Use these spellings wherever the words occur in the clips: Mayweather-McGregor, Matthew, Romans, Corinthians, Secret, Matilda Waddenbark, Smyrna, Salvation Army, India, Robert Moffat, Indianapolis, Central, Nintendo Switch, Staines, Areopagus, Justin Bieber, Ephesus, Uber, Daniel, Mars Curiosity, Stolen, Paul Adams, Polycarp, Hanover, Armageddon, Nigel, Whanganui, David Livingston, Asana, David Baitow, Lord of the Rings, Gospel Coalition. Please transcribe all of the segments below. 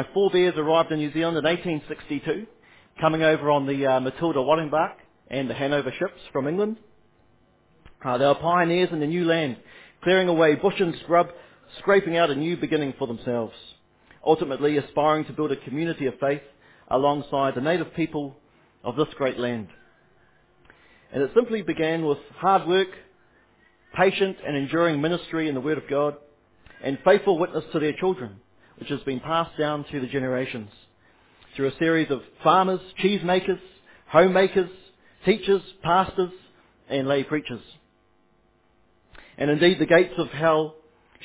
My forebears arrived in New Zealand in 1862, coming over on the Matilda Waddenbark and the Hanover ships from England. They were pioneers in the new land, clearing away bush and scrub, scraping out a new beginning for themselves, ultimately aspiring to build a community of faith alongside the native people of this great land. And it simply began with hard work, patient and enduring ministry in the Word of God, and faithful witness to their children, which has been passed down through the generations, through a series of farmers, cheesemakers, homemakers, teachers, pastors, and lay preachers. And indeed, the gates of hell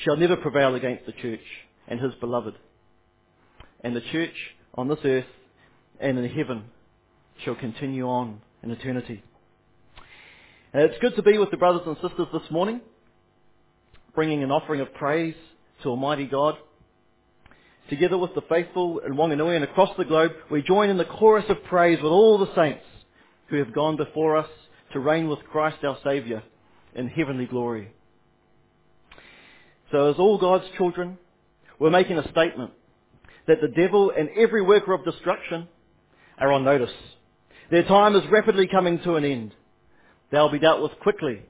shall never prevail against the church and his beloved. And the church on this earth and in heaven shall continue on in eternity. And it's good to be with the brothers and sisters this morning, bringing an offering of praise to Almighty God. Together with the faithful in Whanganui and across the globe, we join in the chorus of praise with all the saints who have gone before us to reign with Christ our Saviour in heavenly glory. So as all God's children, we're making a statement that the devil and every worker of destruction are on notice. Their time is rapidly coming to an end. They'll be dealt with quickly,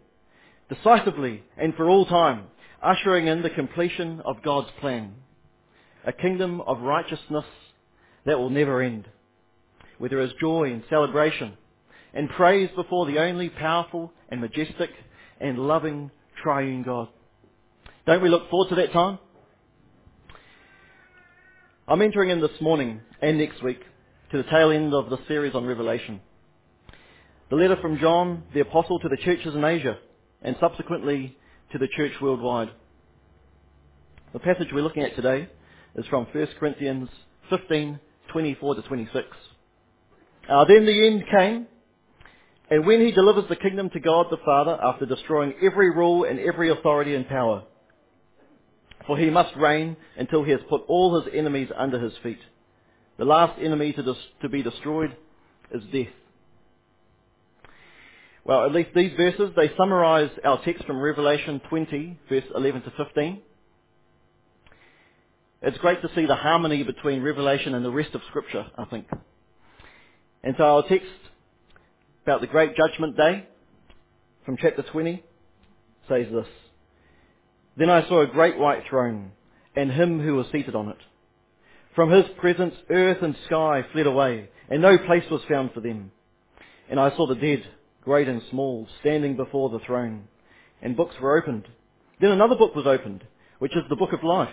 decisively, and for all time, ushering in the completion of God's plan. A kingdom of righteousness that will never end, where there is joy and celebration and praise before the only powerful and majestic and loving triune God. Don't we look forward to that time? I'm entering in this morning and next week to the tail end of the series on Revelation. The letter from John the Apostle to the churches in Asia and subsequently to the church worldwide. The passage we're looking at today is from 1 Corinthians 15, 24 to 26. Then the end came, and when he delivers the kingdom to God the Father after destroying every rule and every authority and power. For he must reign until he has put all his enemies under his feet. The last enemy to be destroyed is death. Well, at least these verses, they summarise our text from Revelation 20, verse 11 to 15. It's great to see the harmony between Revelation and the rest of Scripture, I think. And so our text about the Great Judgment Day from chapter 20 says this. Then I saw a great white throne and him who was seated on it. From his presence earth and sky fled away and no place was found for them. And I saw the dead, great and small, standing before the throne, and books were opened. Then another book was opened, which is the book of life.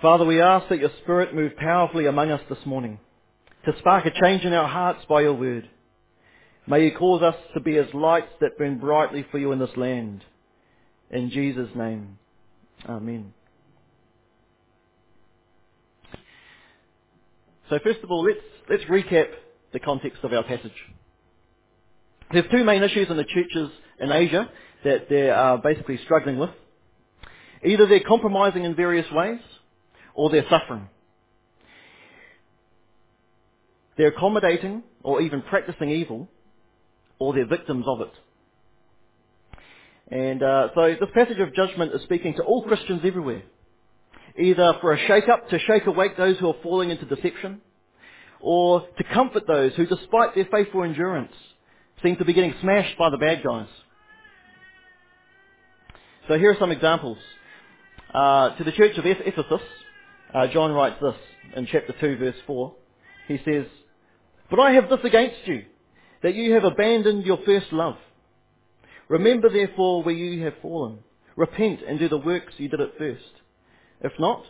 Father, we ask that your Spirit move powerfully among us this morning, to spark a change in our hearts by your word. May you cause us to be as lights that burn brightly for you in this land. In Jesus' name, amen. So first of all, let's recap the context of our passage. There's two main issues in the churches in Asia that they are basically struggling with. Either they're compromising in various ways, or they're suffering. They're accommodating or even practicing evil, or they're victims of it. And so this passage of judgment is speaking to all Christians everywhere, either for a shake-up, to shake awake those who are falling into deception, or to comfort those who, despite their faithful endurance, seem to be getting smashed by the bad guys. So here are some examples. To the church of Ephesus, John writes this in chapter 2, verse 4. He says, "But I have this against you, that you have abandoned your first love. Remember therefore where you have fallen. Repent and do the works you did at first. If not,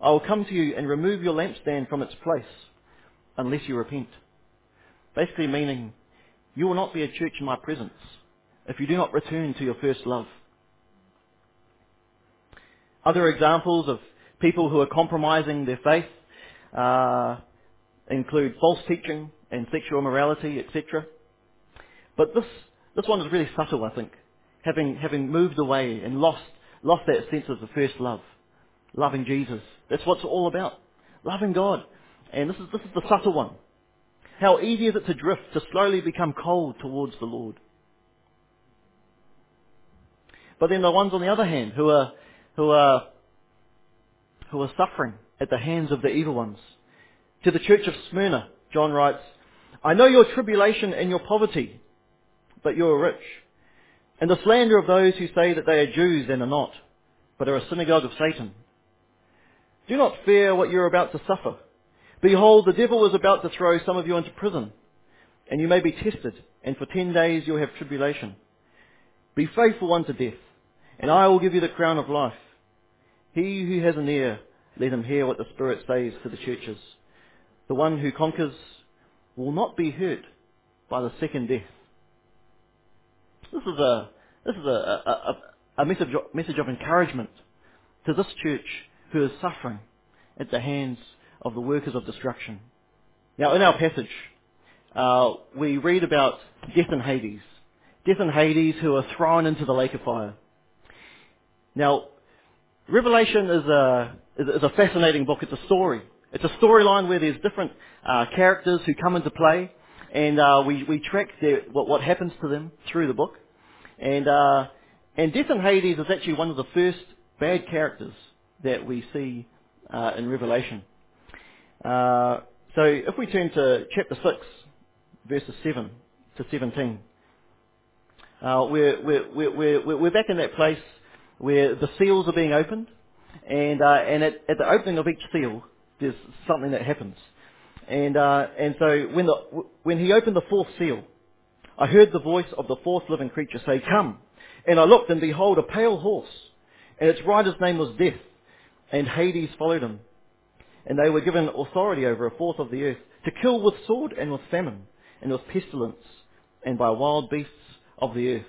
I will come to you and remove your lampstand from its place, unless you repent." Basically meaning, you will not be a church in my presence if you do not return to your first love. Other examples of People who are compromising their faith include false teaching and sexual immorality, etc. But this one is really subtle, I think. Having moved away and lost that sense of the first love, loving Jesus. That's what it's all about, loving God. And this is the subtle one. How easy is it to drift, to slowly become cold towards the Lord? But then the ones on the other hand who are suffering at the hands of the evil ones. To the church of Smyrna, John writes, "I know your tribulation and your poverty, but you are rich, and the slander of those who say that they are Jews and are not, but are a synagogue of Satan. Do not fear what you are about to suffer. Behold, the devil is about to throw some of you into prison, and you may be tested, and for 10 days you will have tribulation. Be faithful unto death, and I will give you the crown of life. He who has an ear, let him hear what the Spirit says to the churches. The one who conquers will not be hurt by the second death." This is a message of encouragement to this church who is suffering at the hands of the workers of destruction. Now, in our passage, we read about death and Hades. Death and Hades who are thrown into the lake of fire. Now, Revelation is a fascinating book. It's a story. It's a storyline where there's different characters who come into play, and we track what happens to them through the book. And Death and Hades is actually one of the first bad characters that we see in Revelation. So if we turn to chapter 6, verses 7 to 17, we're back in that place where the seals are being opened, and at the opening of each seal, there's something that happens. And so when he opened the fourth seal, I heard the voice of the fourth living creature say, "Come." And I looked, and behold, a pale horse, and its rider's name was Death, and Hades followed him. And they were given authority over a fourth of the earth, to kill with sword and with famine and with pestilence and by wild beasts of the earth.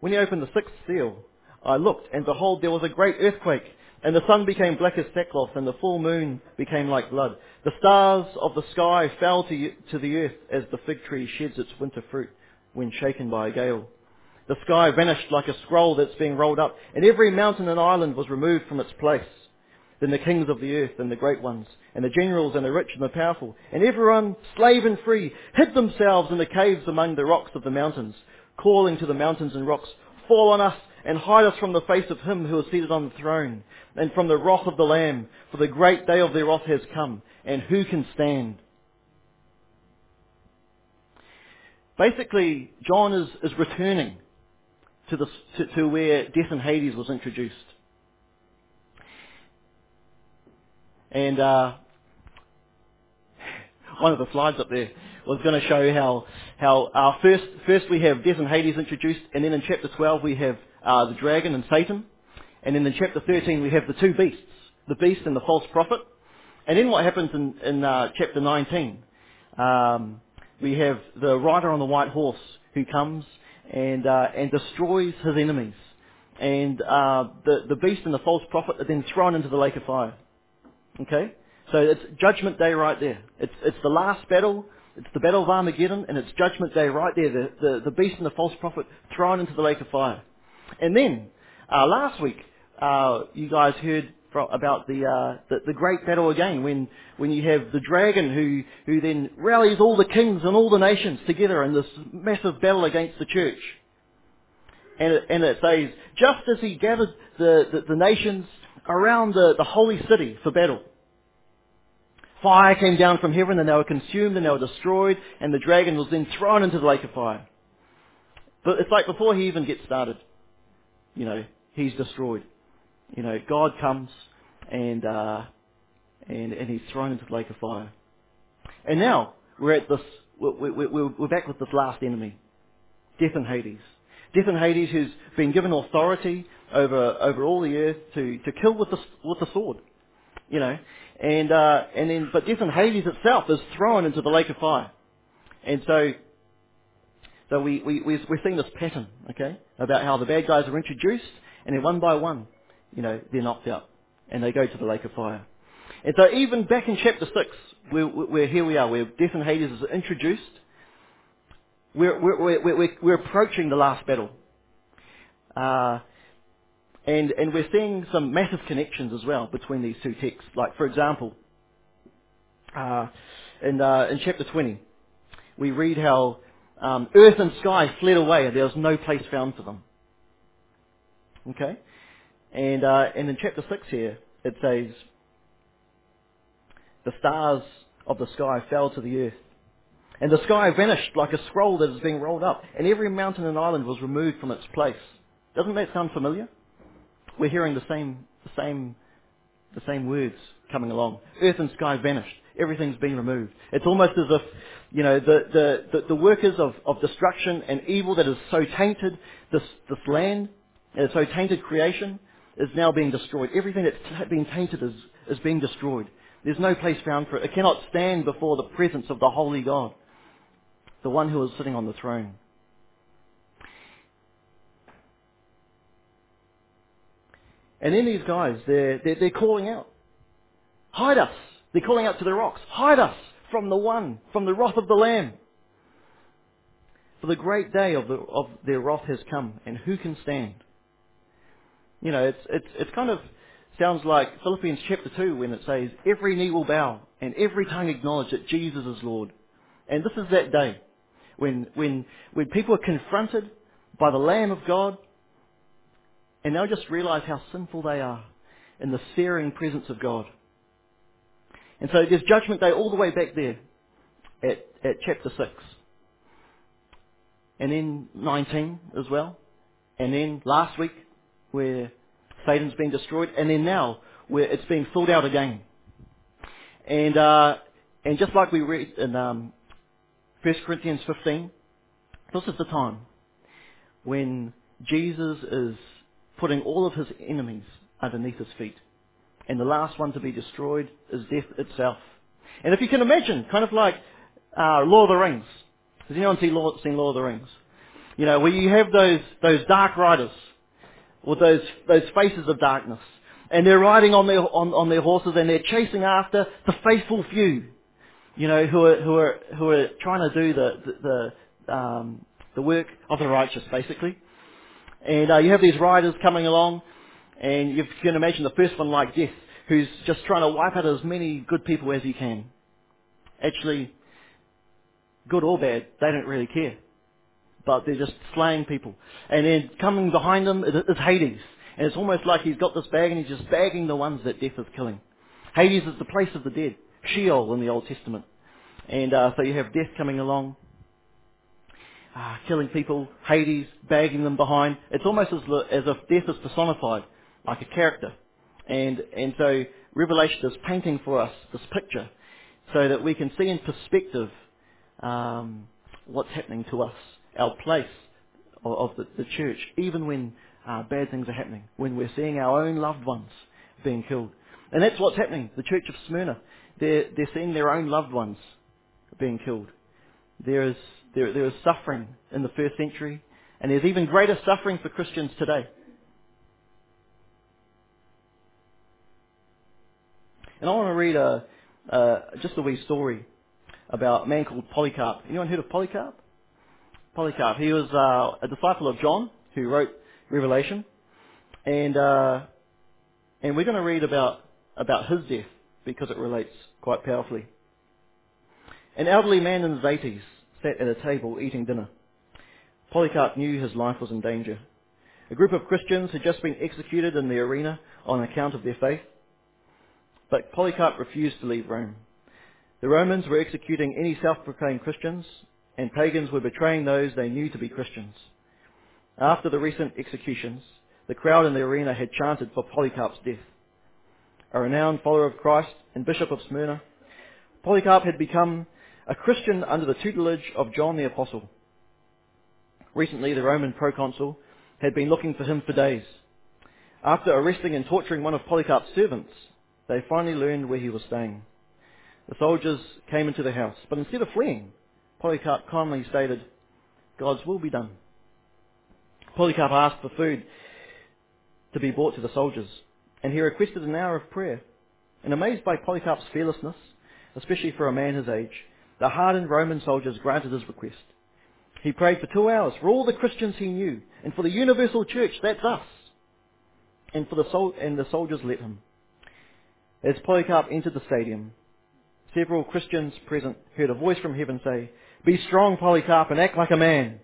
When he opened the sixth seal, I looked, and behold, there was a great earthquake, and the sun became black as sackcloth, and the full moon became like blood. The stars of the sky fell to the earth as the fig tree sheds its winter fruit when shaken by a gale. The sky vanished like a scroll that's being rolled up, and every mountain and island was removed from its place. Then the kings of the earth and the great ones, and the generals and the rich and the powerful, and everyone, slave and free, hid themselves in the caves among the rocks of the mountains, calling to the mountains and rocks, "Fall on us and hide us from the face of him who is seated on the throne, and from the wrath of the Lamb, for the great day of their wrath has come, and who can stand?" Basically, John is returning to where Death and Hades was introduced. And one of the slides up there was going to show how first we have Death and Hades introduced, and then in chapter 12 we have the dragon and Satan, and then in chapter 13 we have the two beasts, the beast and the false prophet. And then what happens in chapter 19, we have the rider on the white horse who comes and destroys his enemies. And the beast and the false prophet are then thrown into the lake of fire. Okay? So it's Judgment Day right there. It's the last battle. It's the Battle of Armageddon, and it's Judgment Day right there. The beast and the false prophet thrown into the lake of fire. And then, last week, you guys heard about the great battle again, when you have the dragon who then rallies all the kings and all the nations together in this massive battle against the church. And it says, just as he gathered the nations around the holy city for battle, fire came down from heaven, and they were consumed and they were destroyed, and the dragon was then thrown into the lake of fire. But it's like before he even gets started, he's destroyed. You know, God comes and he's thrown into the lake of fire. And now we're at this. We're back with this last enemy, death and Hades. Death and Hades, who's been given authority over all the earth to kill with the sword. You know, and then death and Hades itself is thrown into the lake of fire. And so we're seeing this pattern, okay, about how the bad guys are introduced, and then one by one, you know, they're knocked out, and they go to the lake of fire. And so even back in chapter 6, where here we are, where death and Hades is introduced, we're approaching the last battle. And we're seeing some massive connections as well between these two texts. Like, for example, in chapter 20, we read how earth and sky fled away and there was no place found for them. Okay? And in chapter 6 here, it says, the stars of the sky fell to the earth, and the sky vanished like a scroll that is being rolled up, and every mountain and island was removed from its place. Doesn't that sound familiar? We're hearing the same words coming along. Earth and sky vanished. Everything's been removed. It's almost as if, you know, the workers of destruction and evil that has so tainted this land, and so tainted creation, is now being destroyed. Everything that's been tainted is being destroyed. There's no place found for it. It cannot stand before the presence of the Holy God, the one who is sitting on the throne. And then these guys, they're calling out, hide us. They're calling out to the rocks, hide us from the wrath of the Lamb. For the great day of their wrath has come, and who can stand? You know, it's kind of sounds like Philippians chapter 2 when it says, every knee will bow and every tongue acknowledge that Jesus is Lord. And this is that day when people are confronted by the Lamb of God, and they'll just realise how sinful they are in the searing presence of God. And so there's Judgment Day all the way back there at chapter 6. And then 19 as well. And then last week where Satan's been destroyed, and then now where it's being filled out again. And just like we read in 1 Corinthians 15, this is the time when Jesus is putting all of his enemies underneath his feet. And the last one to be destroyed is death itself. And if you can imagine, kind of like Lord of the Rings. Has anyone seen Lord of the Rings? You know, where you have those dark riders, with those faces of darkness, and they're riding on their horses, and they're chasing after the faithful few, you know, who are trying to do the work of the righteous, basically. And you have these riders coming along, and you can imagine the first one, like Death, who's just trying to wipe out as many good people as he can. Actually, good or bad, they don't really care. But they're just slaying people. And then coming behind them is Hades. And it's almost like he's got this bag and he's just bagging the ones that death is killing. Hades is the place of the dead. Sheol in the Old Testament. And so you have death coming along, killing people, Hades, bagging them behind. It's almost as if death is personified, like a character. And so Revelation is painting for us this picture so that we can see in perspective what's happening to us. Our place of the church, even when bad things are happening, when we're seeing our own loved ones being killed. And that's what's happening. The church of Smyrna, they're seeing their own loved ones being killed. There is suffering in the first century, and there's even greater suffering for Christians today. And I want to read just a wee story about a man called Polycarp. Anyone heard of Polycarp? Polycarp. He was a disciple of John, who wrote Revelation, and we're going to read about his death because it relates quite powerfully. An elderly man in his 80s sat at a table eating dinner. Polycarp knew his life was in danger. A group of Christians had just been executed in the arena on account of their faith, but Polycarp refused to leave Rome. The Romans were executing any self-proclaimed Christians, and pagans were betraying those they knew to be Christians. After the recent executions, the crowd in the arena had chanted for Polycarp's death. A renowned follower of Christ and Bishop of Smyrna, Polycarp had become a Christian under the tutelage of John the Apostle. Recently, the Roman proconsul had been looking for him for days. After arresting and torturing one of Polycarp's servants, they finally learned where he was staying. The soldiers came into the house, but instead of fleeing, Polycarp calmly stated, "God's will be done." Polycarp asked for food to be brought to the soldiers, and he requested an hour of prayer. And amazed by Polycarp's fearlessness, especially for a man his age, the hardened Roman soldiers granted his request. He prayed for 2 hours for all the Christians he knew, and for the universal church, that's us. And the soldiers let him. As Polycarp entered the stadium, several Christians present heard a voice from heaven say, "Be strong, Polycarp, and act like a man."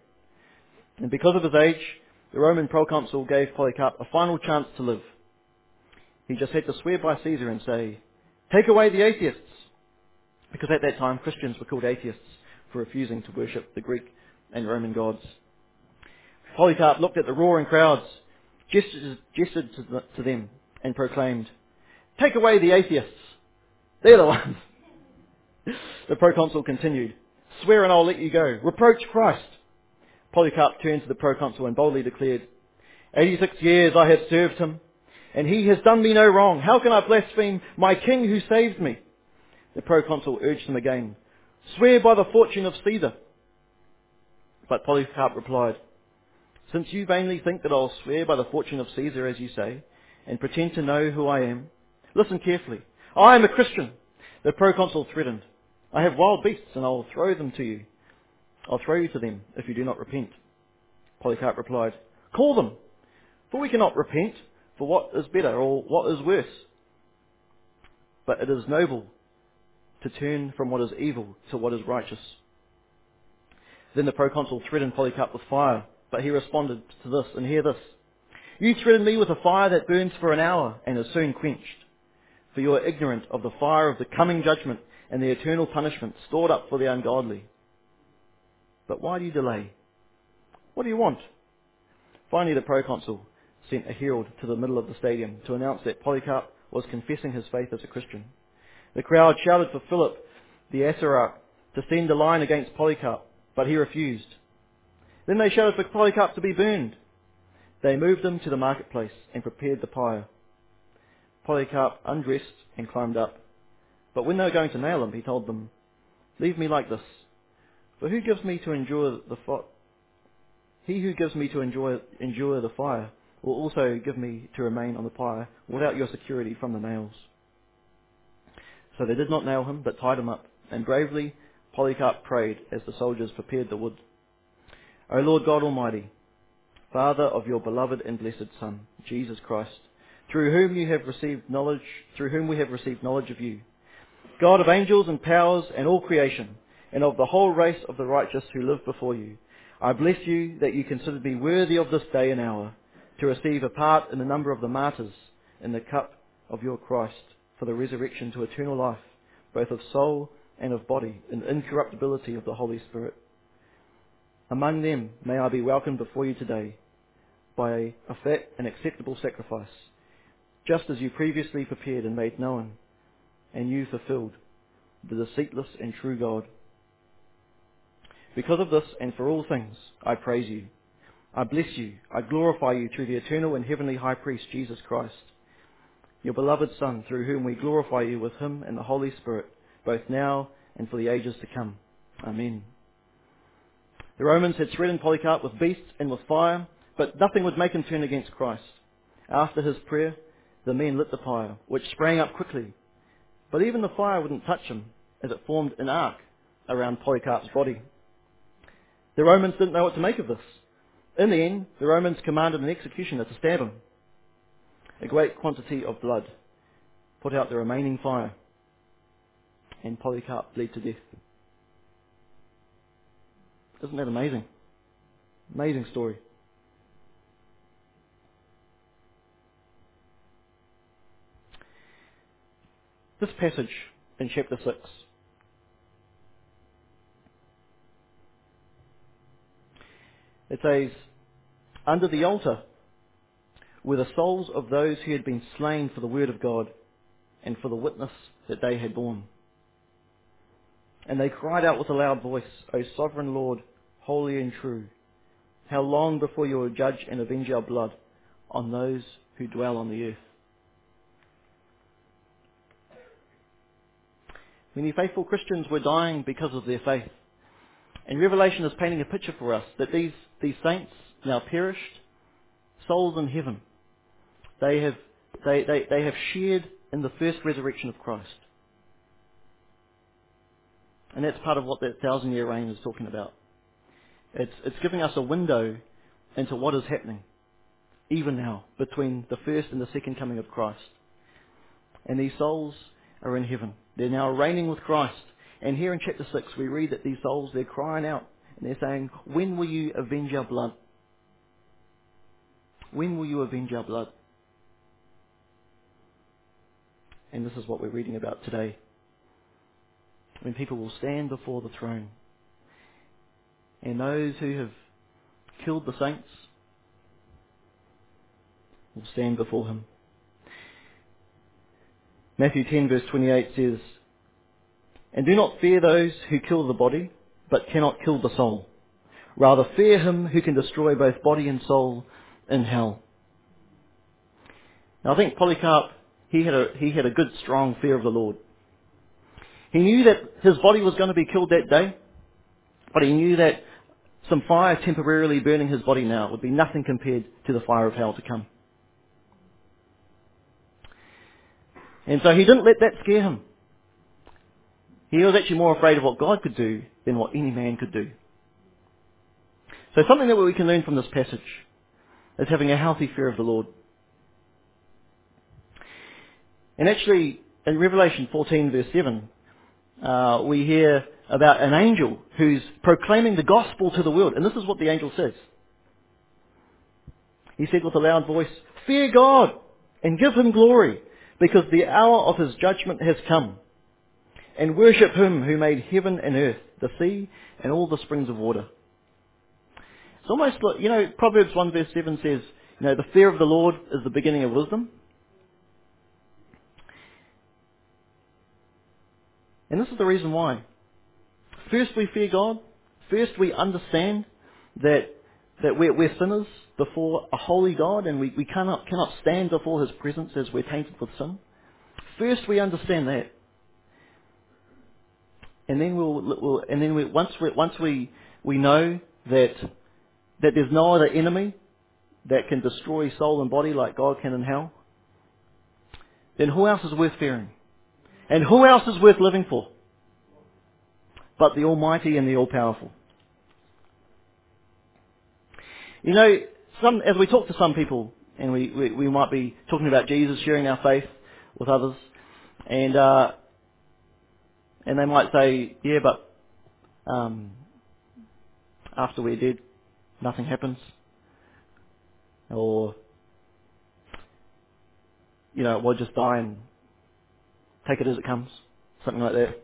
And because of his age, the Roman proconsul gave Polycarp a final chance to live. He just had to swear by Caesar and say, "Take away the atheists," because at that time Christians were called atheists for refusing to worship the Greek and Roman gods. Polycarp looked at the roaring crowds, gestured to them, and proclaimed, "Take away the atheists. They're the ones." The proconsul continued, "Swear and I'll let you go. Reproach Christ." Polycarp turned to the proconsul and boldly declared, 86 years I have served him, and he has done me no wrong. How can I blaspheme my king who saved me?" The proconsul urged him again, "Swear by the fortune of Caesar." But Polycarp replied, "Since you vainly think that I'll swear by the fortune of Caesar, as you say, and pretend to know who I am, listen carefully. I am a Christian." The proconsul threatened, "I have wild beasts, and I'll throw you to them if you do not repent." Polycarp replied, "Call them, for we cannot repent for what is better or what is worse. But it is noble to turn from what is evil to what is righteous." Then the proconsul threatened Polycarp with fire, but he responded to this, and hear this, "You threaten me with a fire that burns for an hour and is soon quenched. For you are ignorant of the fire of the coming judgment and the eternal punishment stored up for the ungodly. But why do you delay? What do you want?" Finally, the proconsul sent a herald to the middle of the stadium to announce that Polycarp was confessing his faith as a Christian. The crowd shouted for Philip the Ariopagus to send a line against Polycarp, but he refused. Then they shouted for Polycarp to be burned. They moved him to the marketplace and prepared the pyre. Polycarp undressed and climbed up. But when they were going to nail him, he told them, "Leave me like this. For who gives me to endure the fire? He who gives me to endure the fire will also give me to remain on the pyre without your security from the nails." So they did not nail him, but tied him up, and bravely Polycarp prayed as the soldiers prepared the wood. "O Lord God Almighty, Father of your beloved and blessed Son, Jesus Christ, through whom we have received knowledge of you, God of angels and powers and all creation, and of the whole race of the righteous who live before you, I bless you that you considered me worthy of this day and hour, to receive a part in the number of the martyrs in the cup of your Christ, for the resurrection to eternal life, both of soul and of body, in the incorruptibility of the Holy Spirit. Among them may I be welcomed before you today, by a fat and acceptable sacrifice, just as you previously prepared and made known, and you fulfilled, the deceitless and true God. Because of this and for all things, I praise you. I bless you. I glorify you through the eternal and heavenly high priest, Jesus Christ, your beloved Son, through whom we glorify you with him and the Holy Spirit, both now and for the ages to come. Amen." The Romans had threatened Polycarp with beasts and with fire, but nothing would make him turn against Christ. After his prayer, the men lit the pyre, which sprang up quickly. But even the fire wouldn't touch him, as it formed an arc around Polycarp's body. The Romans didn't know what to make of this. In the end, the Romans commanded an executioner to stab him. A great quantity of blood put out the remaining fire, and Polycarp bled to death. Isn't that amazing? Amazing story. This passage in chapter 6 it says, "Under the altar were the souls of those who had been slain for the word of God and for the witness that they had borne. And they cried out with a loud voice, O sovereign Lord, holy and true, how long before you will judge and avenge our blood on those who dwell on the earth? Many faithful Christians were dying because of their faith. And Revelation is painting a picture for us that these saints, now perished, souls in heaven, they have shared in the first resurrection of Christ. And that's part of what that 1,000-year reign is talking about. It's giving us a window into what is happening, even now, between the first and the second coming of Christ. And these souls are in heaven. They're now reigning with Christ. And here in chapter 6 we read that these souls, they're crying out and they're saying, when will you avenge our blood? When will you avenge our blood? And this is what we're reading about today. When people will stand before the throne, and those who have killed the saints will stand before him. Matthew 10 verse 28 says, and do not fear those who kill the body, but cannot kill the soul. Rather fear him who can destroy both body and soul in hell. Now I think Polycarp, he had a good strong fear of the Lord. He knew that his body was going to be killed that day, but he knew that some fire temporarily burning his body now would be nothing compared to the fire of hell to come. And so he didn't let that scare him. He was actually more afraid of what God could do than what any man could do. So something that we can learn from this passage is having a healthy fear of the Lord. And actually, in Revelation 14 verse 7, we hear about an angel who's proclaiming the gospel to the world. And this is what the angel says. He said with a loud voice, fear God and give him glory, because the hour of his judgment has come. And worship him who made heaven and earth, the sea, and all the springs of water. It's almost like, Proverbs 1 verse 7 says, the fear of the Lord is the beginning of wisdom. And this is the reason why. First we fear God. First we understand that we're sinners before a holy God, and we cannot stand before his presence as we're tainted with sin. First we understand that. And then once we know that there's no other enemy that can destroy soul and body like God can in hell, then who else is worth fearing? And who else is worth living for but the Almighty and the All-Powerful? As we talk to some people, and we might be talking about Jesus, sharing our faith with others, and they might say, yeah, but after we're dead, nothing happens. Or, we'll just die and take it as it comes. Something like that.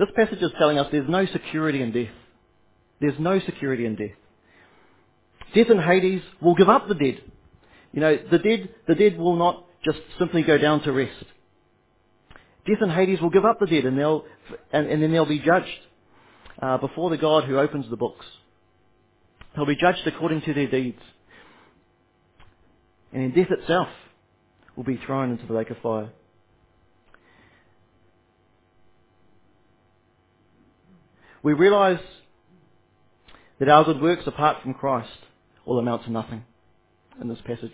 This passage is telling us there's no security in death. There's no security in death. Death and Hades will give up the dead. The dead will not just simply go down to rest. Death and Hades will give up the dead, and then they'll be judged before the God who opens the books. They'll be judged according to their deeds. And then death itself will be thrown into the lake of fire. We realise that our good works apart from Christ will amount to nothing in this passage.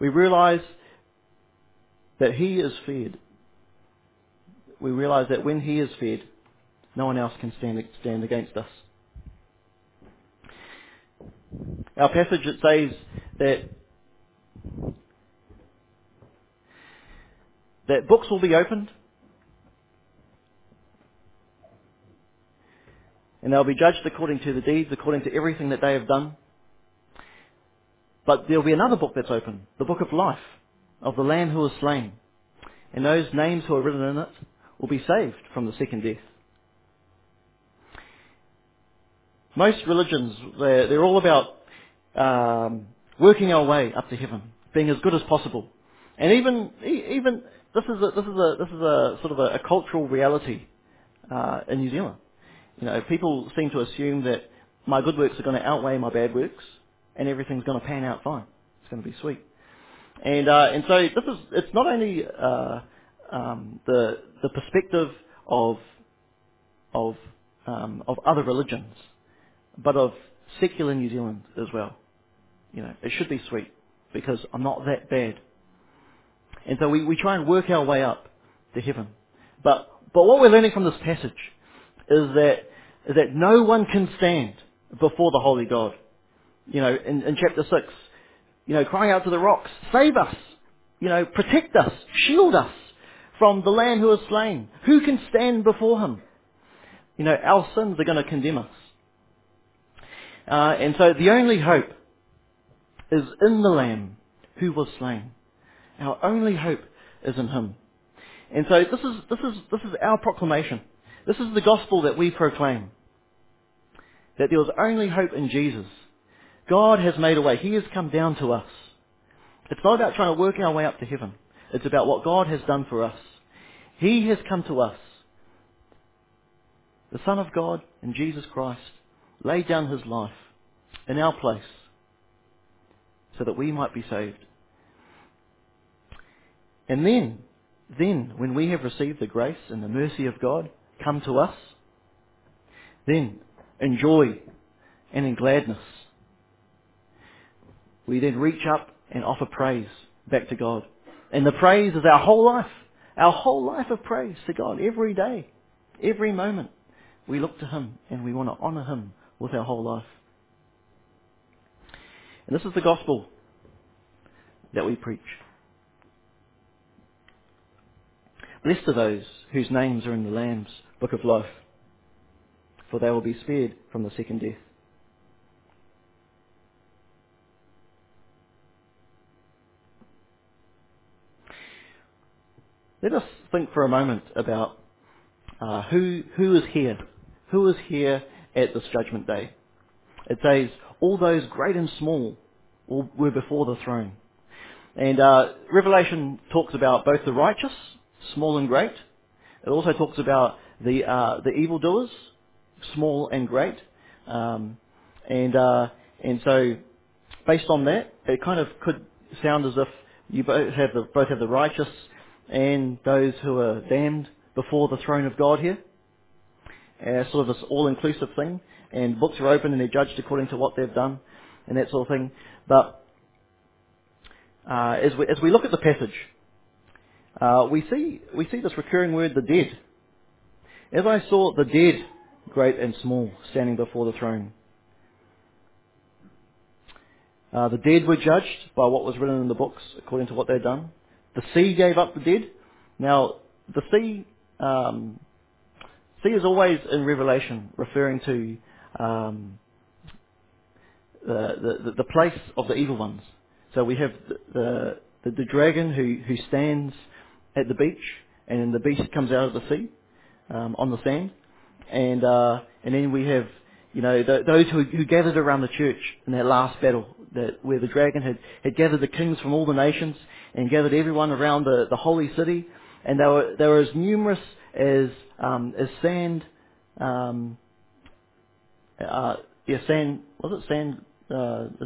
We realise that he is feared. We realise that when he is feared, no one else can stand against us. Our passage, it says that books will be opened and they'll be judged according to the deeds, according to everything that they have done. But there'll be another book that's open, the book of life, of the Lamb who was slain. And those names who are written in it will be saved from the second death. Most religions, they're all about working our way up to heaven, being as good as possible. And even this is a sort of a cultural reality in New Zealand. You know, people seem to assume that my good works are going to outweigh my bad works, and everything's going to pan out fine. It's going to be sweet. And so it's not only the perspective of other religions, but of secular New Zealand as well. You know, it should be sweet because I'm not that bad. And so we try and work our way up to heaven. But what we're learning from this passage is that no one can stand before the holy God. You know, in chapter 6, you know, crying out to the rocks, save us, you know, protect us, shield us from the Lamb who is slain. Who can stand before him? You know, our sins are going to condemn us. And so the only hope is in the Lamb who was slain. Our only hope is in him. And so this is our proclamation. This is the gospel that we proclaim. That there was only hope in Jesus. God has made a way. He has come down to us. It's not about trying to work our way up to heaven. It's about what God has done for us. He has come to us. The Son of God and Jesus Christ laid down his life in our place so that we might be saved. And then when we have received the grace and the mercy of God come to us, then in joy and in gladness, we then reach up and offer praise back to God. And the praise is our whole life of praise to God every day, every moment. We look to him and we want to honour him with our whole life. And this is the gospel that we preach. Blessed are those whose names are in the Lamb's book of life, for they will be spared from the second death. Let us think for a moment about who is here. Who is here at this judgment day? It says, all those great and small were before the throne. And Revelation talks about both the righteous, small and great. It also talks about the evildoers, small and great. And so, based on that, it kind of could sound as if you both have the righteous and those who are damned before the throne of God here. Sort of this all-inclusive thing. And books are open and they're judged according to what they've done and that sort of thing. But as we look at the passage, we see this recurring word, the dead. As I saw the dead, great and small, standing before the throne. The dead were judged by what was written in the books according to what they'd done. The sea gave up the dead. Now, the sea is always in Revelation referring to the place of the evil ones. So we have the dragon who stands at the beach, and then the beast comes out of the sea on the sand, and then we have, you know, those who gathered around the church in that last battle, where the dragon had gathered the kings from all the nations and gathered everyone around the holy city, and they were as numerous as sand, as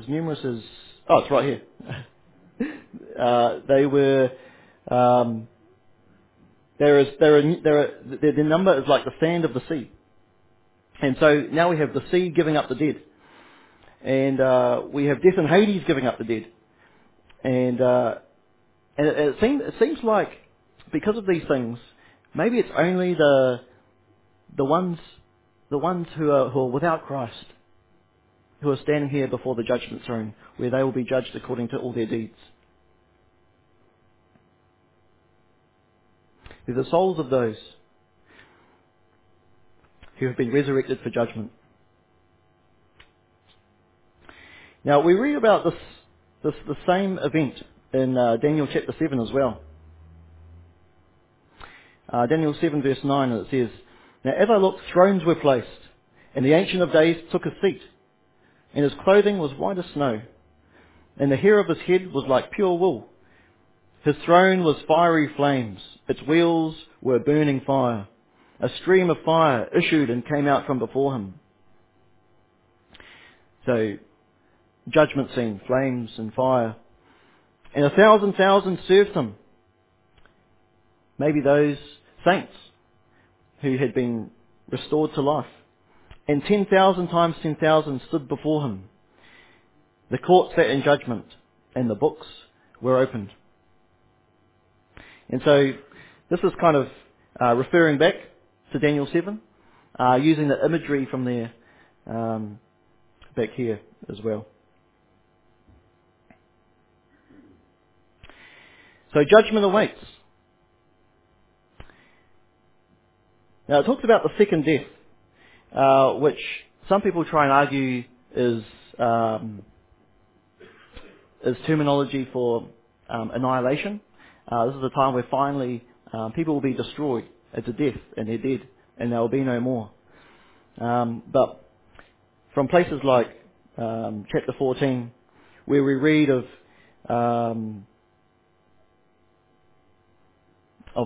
numerous as, oh, it's right here. Their number is like the sand of the sea. And so now we have the sea giving up the dead. And we have death and Hades giving up the dead. And it seems like because of these things, maybe it's only the ones who are without Christ who are standing here before the judgment throne, where they will be judged according to all their deeds. They're the souls of those who have been resurrected for judgment. Now, we read about the same event in Daniel chapter 7 as well. Daniel 7 verse 9, and it says, Now as I looked, thrones were placed, and the Ancient of Days took a seat. and his clothing was white as snow, and the hair of his head was like pure wool. His throne was fiery flames, its wheels were burning fire. A stream of fire issued and came out from before him. So, judgment scene, flames and fire. And 1,000,000 served him. Maybe those saints who had been restored to life. And 10,000 times 10,000 stood before him. The court sat in judgment, and the books were opened. And so, this is kind of referring back to Daniel 7, using the imagery from there back here as well. So judgment awaits. Now it talks about the second death, which some people try and argue is terminology for annihilation. This is the time where finally people will be destroyed at the death, and they're dead, and there will be no more. But from places like chapter 14, where we read of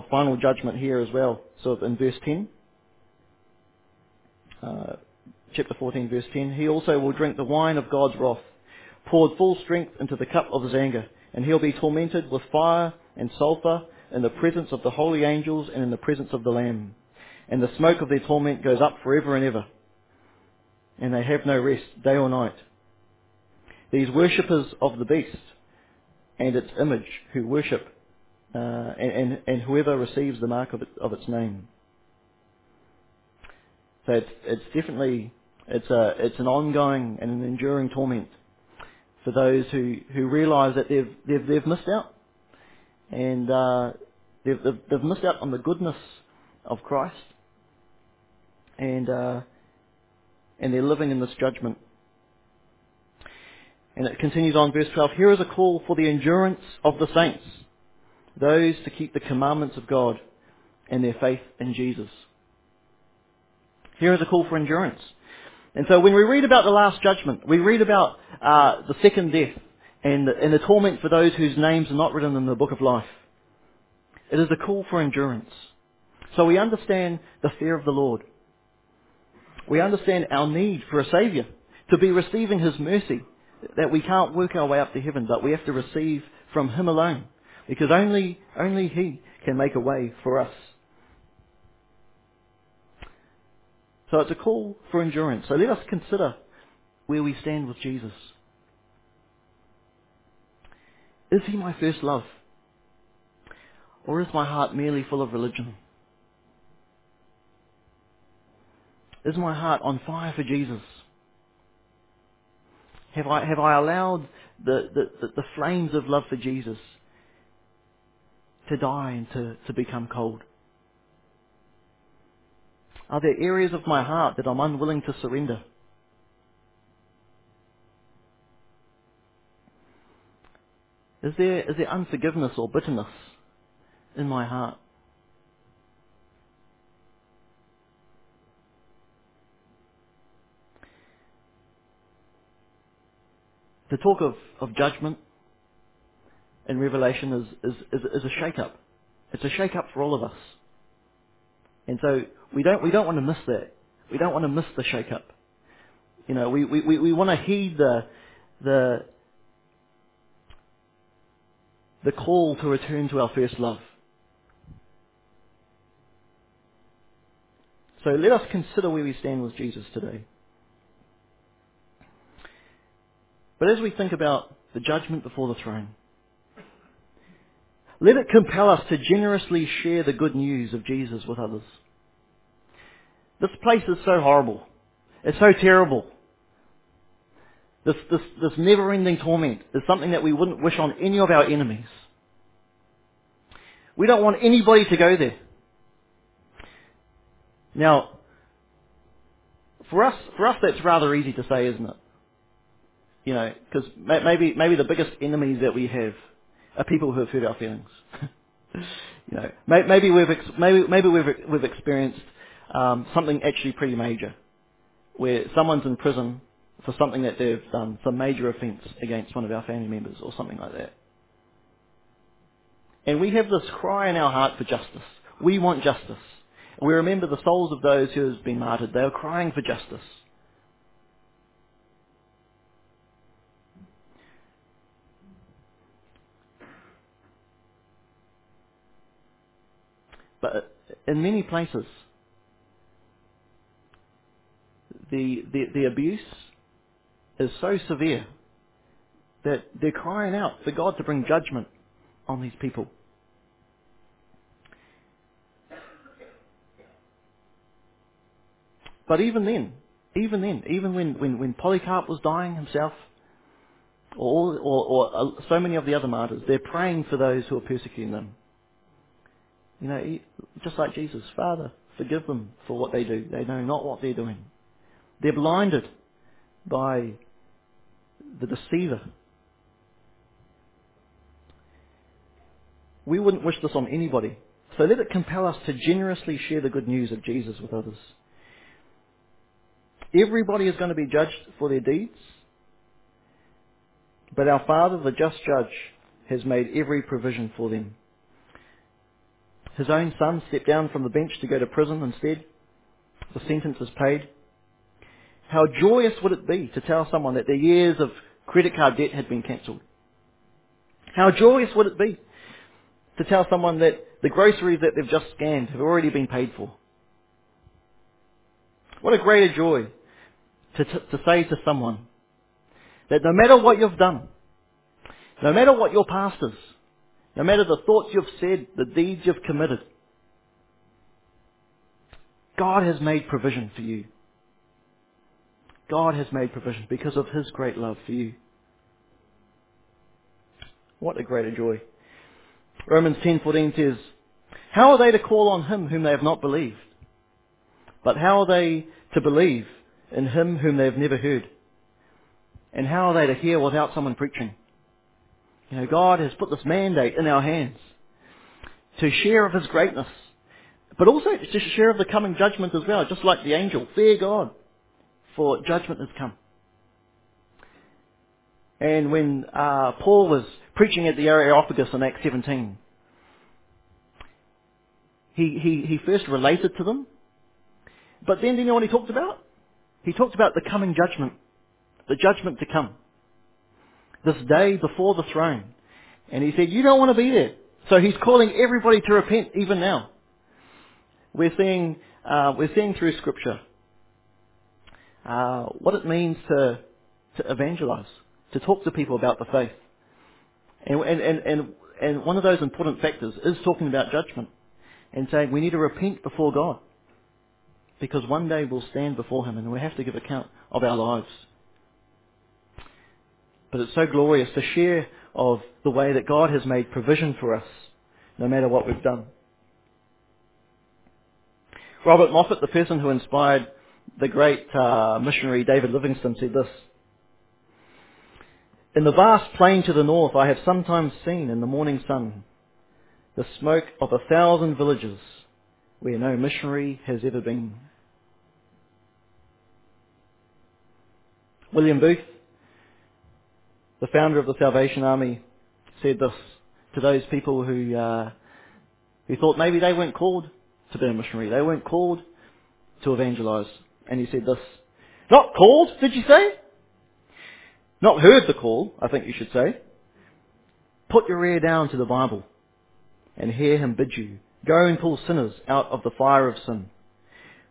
final judgment here as well, sort of in verse 10, chapter 14, verse 10, he also will drink the wine of God's wrath, poured full strength into the cup of his anger, and he'll be tormented with fire and sulphur, in the presence of the holy angels and in the presence of the Lamb. And the smoke of their torment goes up forever and ever. And they have no rest, day or night. These worshippers of the beast and its image who worship and whoever receives the mark of its name. So it's definitely, it's an ongoing and an enduring torment for those who realise that they've missed out. And they've missed out on the goodness of Christ, and they're living in this judgment. And it continues on, verse 12. Here is a call for the endurance of the saints, those to keep the commandments of God and their faith in Jesus. Here is a call for endurance. And so when we read about the last judgment, we read about the second death, and the torment for those whose names are not written in the book of life. It is a call for endurance. So we understand the fear of the Lord. We understand our need for a Saviour, to be receiving His mercy, that we can't work our way up to heaven, but we have to receive from Him alone, because only He can make a way for us. So it's a call for endurance. So let us consider where we stand with Jesus. Is He my first love? Or is my heart merely full of religion? Is my heart on fire for Jesus? Have I allowed the flames of love for Jesus to die and to become cold? Are there areas of my heart that I'm unwilling to surrender? Is there unforgiveness or bitterness in my heart? The talk of judgment in Revelation is a shake-up. It's a shake-up for all of us. And so we don't want to miss that. We don't want to miss the shake-up. You know, we want to heed the call to return to our first love. So let us consider where we stand with Jesus today. But as we think about the judgment before the throne, let it compel us to generously share the good news of Jesus with others. This place is so horrible. It's so terrible. This never-ending torment is something that we wouldn't wish on any of our enemies. We don't want anybody to go there. Now, for us, that's rather easy to say, isn't it? You know, because maybe the biggest enemies that we have are people who have hurt our feelings. You know, maybe we've experienced something actually pretty major, where someone's in prison for something that they've done, some major offence against one of our family members or something like that. And we have this cry in our heart for justice. We want justice. We remember the souls of those who have been martyred. They were crying for justice. But in many places, the abuse is so severe that they're crying out for God to bring judgment on these people. But even when Polycarp was dying himself, or so many of the other martyrs, they're praying for those who are persecuting them. You know, just like Jesus, Father, forgive them for what they do. They know not what they're doing. They're blinded by the deceiver. We wouldn't wish this on anybody. So let it compel us to generously share the good news of Jesus with others. Everybody is going to be judged for their deeds, but our Father, the just judge, has made every provision for them. His own son stepped down from the bench to go to prison instead. The sentence is paid. How joyous would it be to tell someone that their years of credit card debt had been cancelled? How joyous would it be to tell someone that the groceries that they've just scanned have already been paid for? What a greater joy to say to someone that no matter what you've done, no matter what your past is, no matter the thoughts you've said, the deeds you've committed, God has made provision for you. God has made provision because of His great love for you. What a greater joy. Romans 10:14 says, "How are they to call on Him whom they have not believed? But how are they to believe in Him whom they have never heard? And how are they to hear without someone preaching?" You know, God has put this mandate in our hands to share of His greatness, but also to share of the coming judgment as well, just like the angel. Fear God, for judgment has come. And when Paul was preaching at the Areopagus in Acts 17, he first related to them, but then do you know what he talked about? He talked about the coming judgment, the judgment to come, this day before the throne. And he said, you don't want to be there. So he's calling everybody to repent even now. We're seeing through Scripture what it means to evangelize, to talk to people about the faith. And one of those important factors is talking about judgment and saying we need to repent before God because one day we'll stand before Him and we have to give account of our lives. But it's so glorious to share of the way that God has made provision for us, no matter what we've done. Robert Moffat, the person who inspired the great missionary David Livingston, said this: "In the vast plain to the north, I have sometimes seen in the morning sun the smoke of 1,000 villages where no missionary has ever been." William Booth, the founder of the Salvation Army, said this to those people who thought maybe they weren't called to be a missionary. They weren't called to evangelize. And he said this: "Not called, did you say? Not heard the call, I think you should say. Put your ear down to the Bible and hear Him bid you, go and pull sinners out of the fire of sin.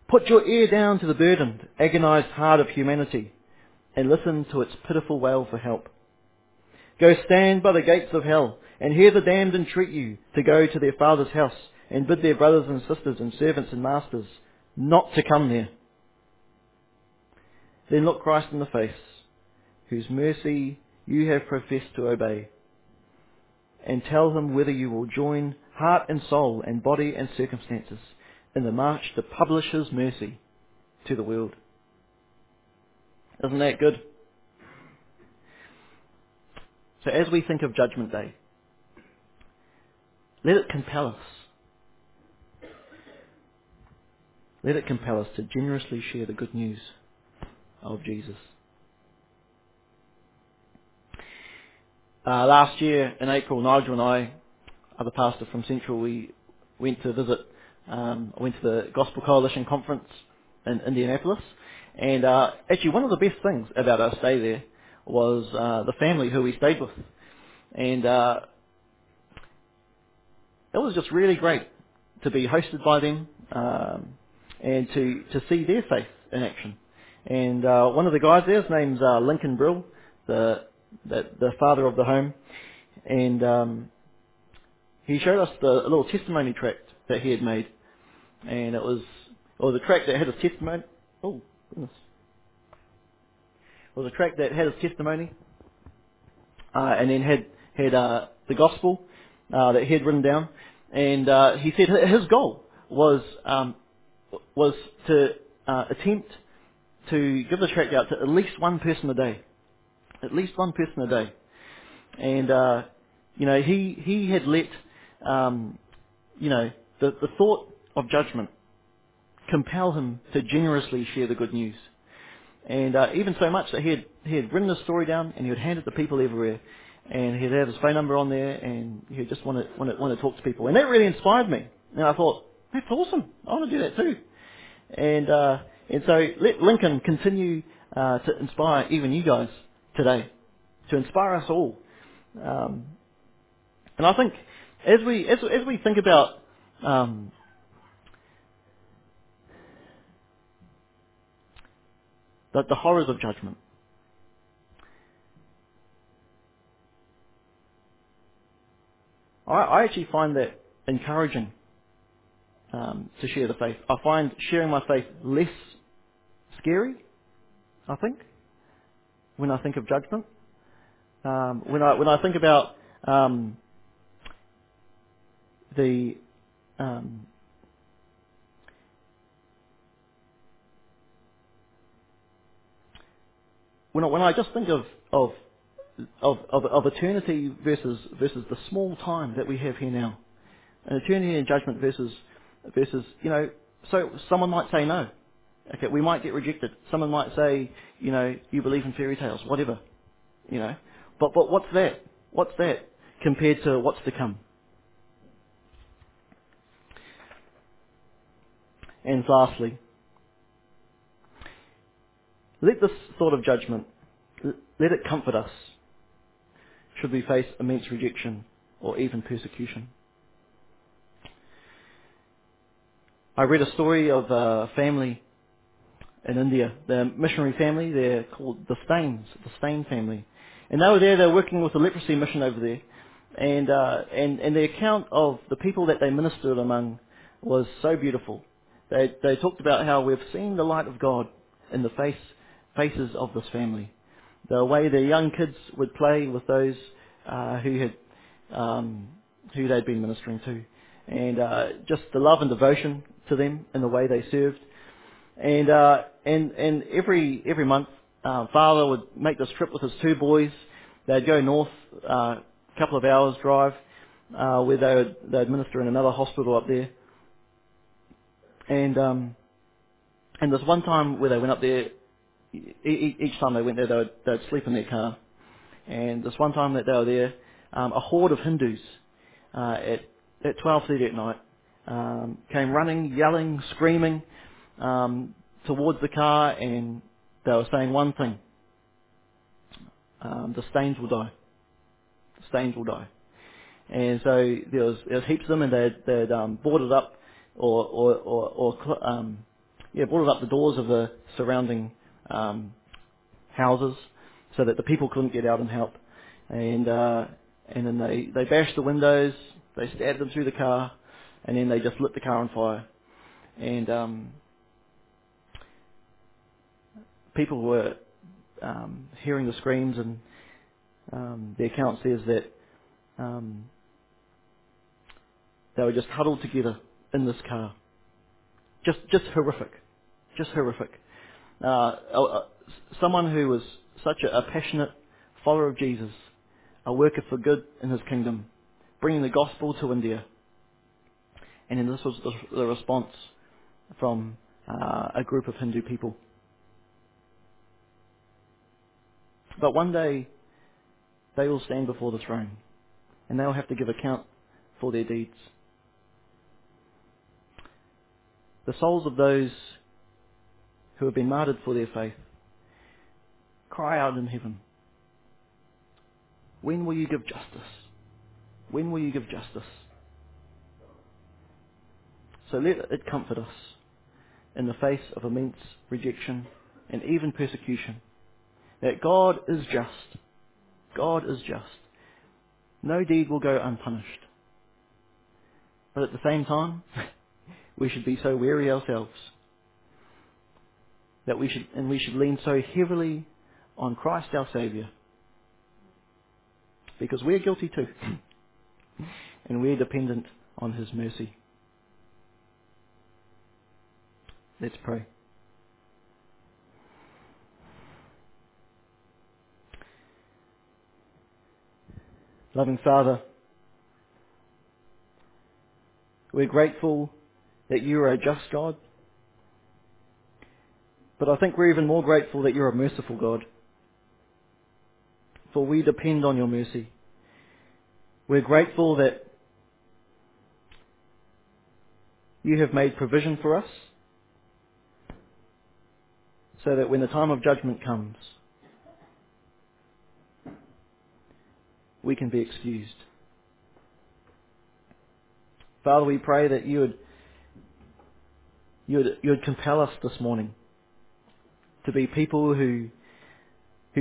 Put your ear down to the burdened, agonized heart of humanity and listen to its pitiful wail for help. Go stand by the gates of hell and hear the damned entreat you to go to their Father's house and bid their brothers and sisters and servants and masters not to come there. Then look Christ in the face, whose mercy you have professed to obey, and tell Him whether you will join heart and soul and body and circumstances in the march to publish His mercy to the world." Isn't that good? So as we think of Judgment Day, let it compel us. Let it compel us to generously share the good news of Jesus. Last year in April, Nigel and I, other pastor from Central, we went to visit, went to the Gospel Coalition conference in Indianapolis, and actually one of the best things about our stay there was the family who we stayed with, and it was just really great to be hosted by them and to see their faith in action. And one of the guys there, his name's Lincoln Brill, the father of the home, and he showed us a little testimony tract that he had made, and it was a tract that had his testimony. Oh goodness. It was a tract that had his testimony, and then had the gospel that he had written down, and he said his goal was to attempt to give the tract out to at least one person a day, and he had let the thought of judgment compel him to generously share the good news. And even so much that he had written the story down and he would hand it to people everywhere, and he'd have his phone number on there, and he just want to talk to people. And that really inspired me. And I thought, that's awesome. I want to do that too. And so let Lincoln continue to inspire even you guys today, to inspire us all. And I think as we think about the horrors of judgment, I actually find that encouraging to share the faith. I find sharing my faith less scary, I think, when I think of judgment. When I think about When I just think of eternity versus the small time that we have here now, and eternity and judgment versus so someone might say no, okay, we might get rejected. Someone might say you believe in fairy tales, whatever, But what's that? What's that compared to what's to come? And lastly, let this thought of judgment, let it comfort us, should we face immense rejection or even persecution. I read a story of a family in India, the missionary family. They're called the Staines, the Stain family. And they were there, they were working with the leprosy mission over there. And the account of the people that they ministered among was so beautiful. They talked about how we've seen the light of God in the faces of this family. The way their young kids would play with those who they'd been ministering to, and just the love and devotion to them and the way they served. And every month, father would make this trip with his two boys. They'd go north, a couple of hours drive, where they'd minister in another hospital up there. And this one time where they went up there, each time they went there, they'd sleep in their car. And this one time that they were there, a horde of Hindus at 12:30 at night came running, yelling, screaming towards the car, and they were saying one thing: the Stains will die. The Stains will die. And so there was heaps of them, and they'd boarded up boarded up the doors of the surrounding houses so that the people couldn't get out and help. And then they bashed the windows, they stabbed them through the car, and then they just lit the car on fire. And people were hearing the screams, and the account says that they were just huddled together in this car. Just horrific. Just horrific. Someone who was such a passionate follower of Jesus, a worker for good in his kingdom, bringing the gospel to India. And then this was the response from a group of Hindu people. But one day, They will stand before the throne, and they will have to give account for their deeds. The souls of those who have been martyred for their faith cry out in heaven, "When will you give justice? When will you give justice?" So let it comfort us in the face of immense rejection and even persecution, that God is just. God is just. No deed will go unpunished. But at the same time, we should be so wary ourselves that we should lean so heavily on Christ our Saviour, because we're guilty too, and we're dependent on His mercy. Let's pray. Loving Father, we're grateful that You are a just God, but I think we're even more grateful that You're a merciful God, for we depend on Your mercy. We're grateful that You have made provision for us, so that when the time of judgment comes, we can be excused. Father, we pray that you would compel us this morning to be people who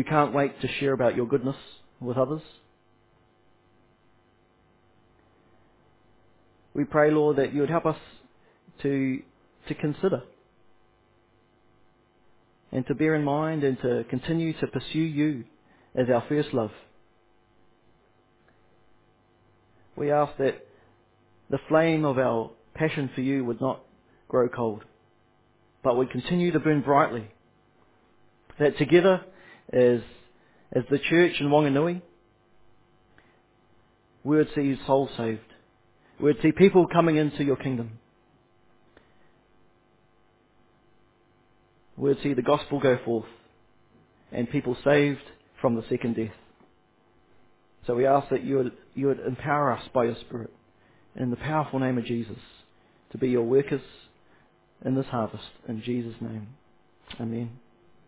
can't wait to share about Your goodness with others. We pray, Lord, that You would help us to consider and to bear in mind and to continue to pursue You as our first love. We ask that the flame of our passion for You would not grow cold, but would continue to burn brightly. That together, as the church in Whanganui, we would see souls saved. We would see people coming into Your kingdom. We would see the gospel go forth and people saved from the second death. So we ask that you would empower us by Your Spirit, in the powerful name of Jesus, to be Your workers in this harvest. In Jesus' name. Amen.